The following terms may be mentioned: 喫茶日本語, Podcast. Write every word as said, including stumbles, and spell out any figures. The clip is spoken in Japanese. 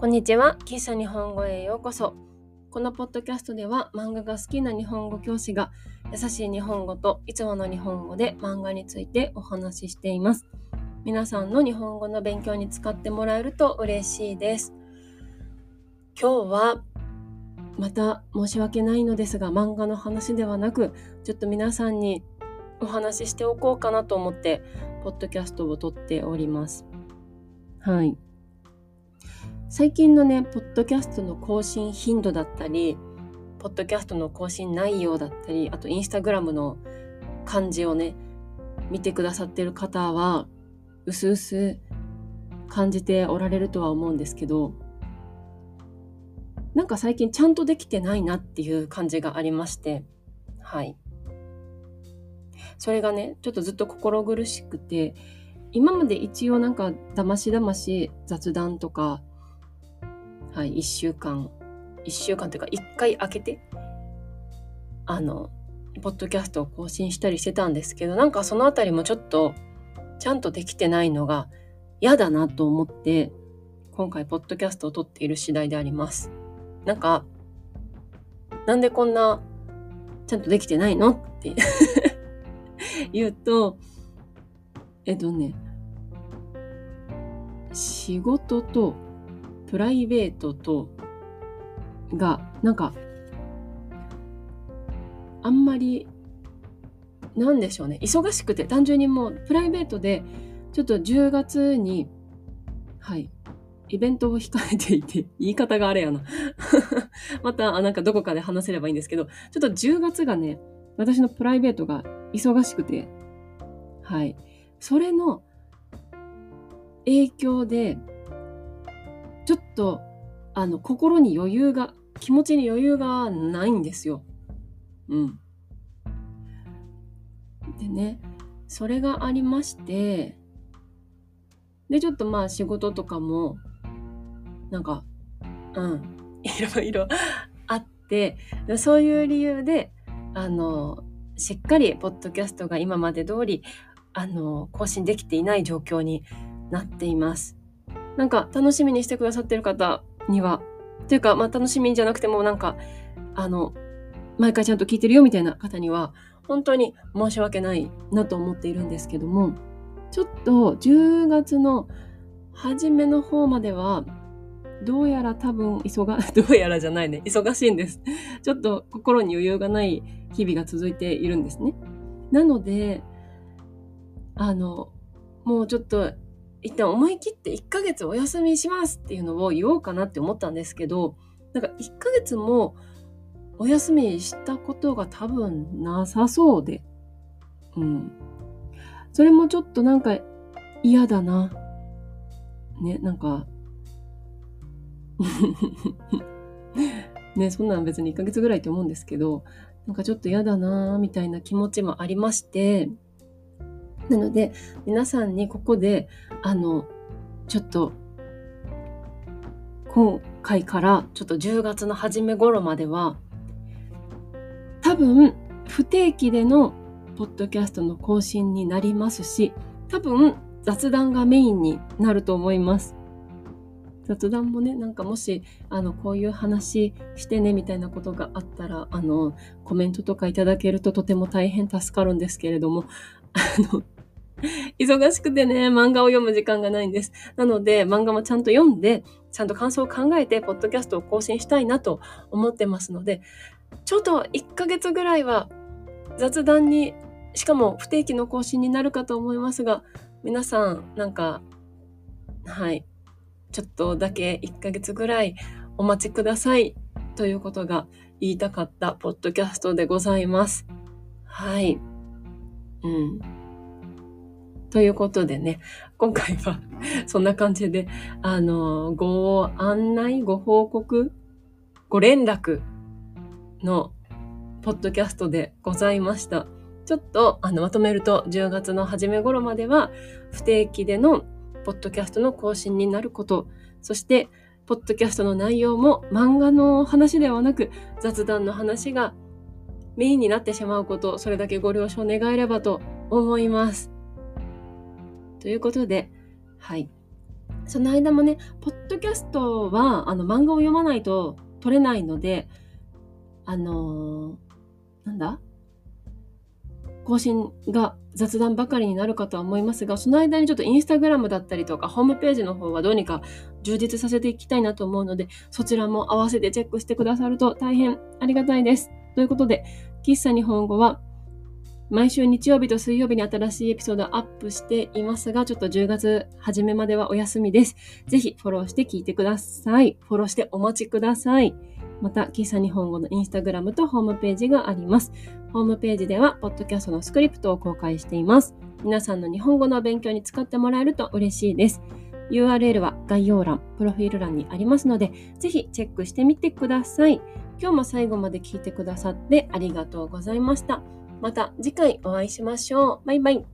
こんにちは。喫茶日本語へようこそ。このポッドキャストでは、漫画が好きな日本語教師が優しい日本語といつもの日本語で漫画についてお話ししています。皆さんの日本語の勉強に使ってもらえると嬉しいです。今日はまた申し訳ないのですが、漫画の話ではなく、ちょっと皆さんにお話ししておこうかなと思ってポッドキャストを撮っております。はい。最近のね、ポッドキャストの更新頻度だったり、ポッドキャストの更新内容だったり、あとインスタグラムの感じをね、見てくださってる方は、うすうす感じておられるとは思うんですけど、なんか最近ちゃんとできてないなっていう感じがありまして、はい。それがね、ちょっとずっと心苦しくて、今まで一応なんかだましだまし雑談とか、はい、いっしゅうかん、いっしゅうかんというかいっかい空けて、あの、ポッドキャストを更新したりしてたんですけど、なんかそのあたりもちょっとちゃんとできてないのが嫌だなと思って、今回ポッドキャストを撮っている次第であります。なんか、なんでこんなちゃんとできてないのって言うと、えっとね、仕事と、プライベートとがなんかあんまりなんでしょうね、忙しくて、単純にもうプライベートでちょっとじゅうがつにはいイベントを控えていて、言い方があれやなまたなんかどこかで話せればいいんですけど、ちょっとじゅうがつがね、私のプライベートが忙しくて、はい、それの影響でちょっとあの心に余裕が、気持ちに余裕がないんですよ。うん。でね、それがありまして、でちょっとまあ仕事とかもなんかうんいろいろあって、そういう理由であのしっかりポッドキャストが今まで通りあの更新できていない状況になっています。なんか楽しみにしてくださってる方には、というか、まあ楽しみじゃなくてもなんか、あの、毎回ちゃんと聞いてるよみたいな方には、本当に申し訳ないなと思っているんですけども、ちょっとじゅうがつの初めの方までは、どうやら多分忙、どうやらじゃないね、忙しいんです。ちょっと心に余裕がない日々が続いているんですね。なので、あの、もうちょっと、一旦思い切っていっかげつお休みしますっていうのを言おうかなって思ったんですけど、なんかいっかげつもお休みしたことが多分なさそうで、うん、それもちょっとなんか嫌だな、ね、なんかね、そんなん別にいっかげつぐらいと思うんですけど、なんかちょっと嫌だなみたいな気持ちもありまして。なので皆さんにここであのちょっと今回からちょっとじゅうがつの初め頃までは多分不定期でのポッドキャストの更新になりますし、多分雑談がメインになると思います。雑談もね、なんかもしあのこういう話してねみたいなことがあったら、あのコメントとかいただけるととても大変助かるんですけれども、あの忙しくてね、漫画を読む時間がないんです。なので漫画もちゃんと読んで、ちゃんと感想を考えてポッドキャストを更新したいなと思ってますので、ちょっといっかげつぐらいは雑談に、しかも不定期の更新になるかと思いますが、皆さんなんかはい、ちょっとだけいっかげつぐらいお待ちくださいということが言いたかったポッドキャストでございます。はい。うん。ということでね、今回はそんな感じで、あの、ご案内、ご報告、ご連絡のポッドキャストでございました。ちょっとあのまとめると、じゅうがつの初め頃までは不定期でのポッドキャストの更新になること、そしてポッドキャストの内容も漫画の話ではなく雑談の話がメインになってしまうこと、それだけご了承願えればと思います。ということで、はい、その間もね、ポッドキャストはあの漫画を読まないと撮れないので、あのー、なんだ更新が雑談ばかりになるかとは思いますが、その間にちょっとインスタグラムだったりとかホームページの方はどうにか充実させていきたいなと思うので、そちらも合わせてチェックしてくださると大変ありがたいです。ということで、喫茶日本語は毎週日曜日と水曜日に新しいエピソードアップしていますが、ちょっとじゅうがつ初めまではお休みです。ぜひフォローして聞いてください。フォローしてお待ちください。また、喫茶日本語のインスタグラムとホームページがあります。ホームページでは、ポッドキャストのスクリプトを公開しています。皆さんの日本語の勉強に使ってもらえると嬉しいです。ユーアールエル は概要欄、プロフィール欄にありますので、ぜひチェックしてみてください。今日も最後まで聞いてくださってありがとうございました。また次回お会いしましょう。バイバイ。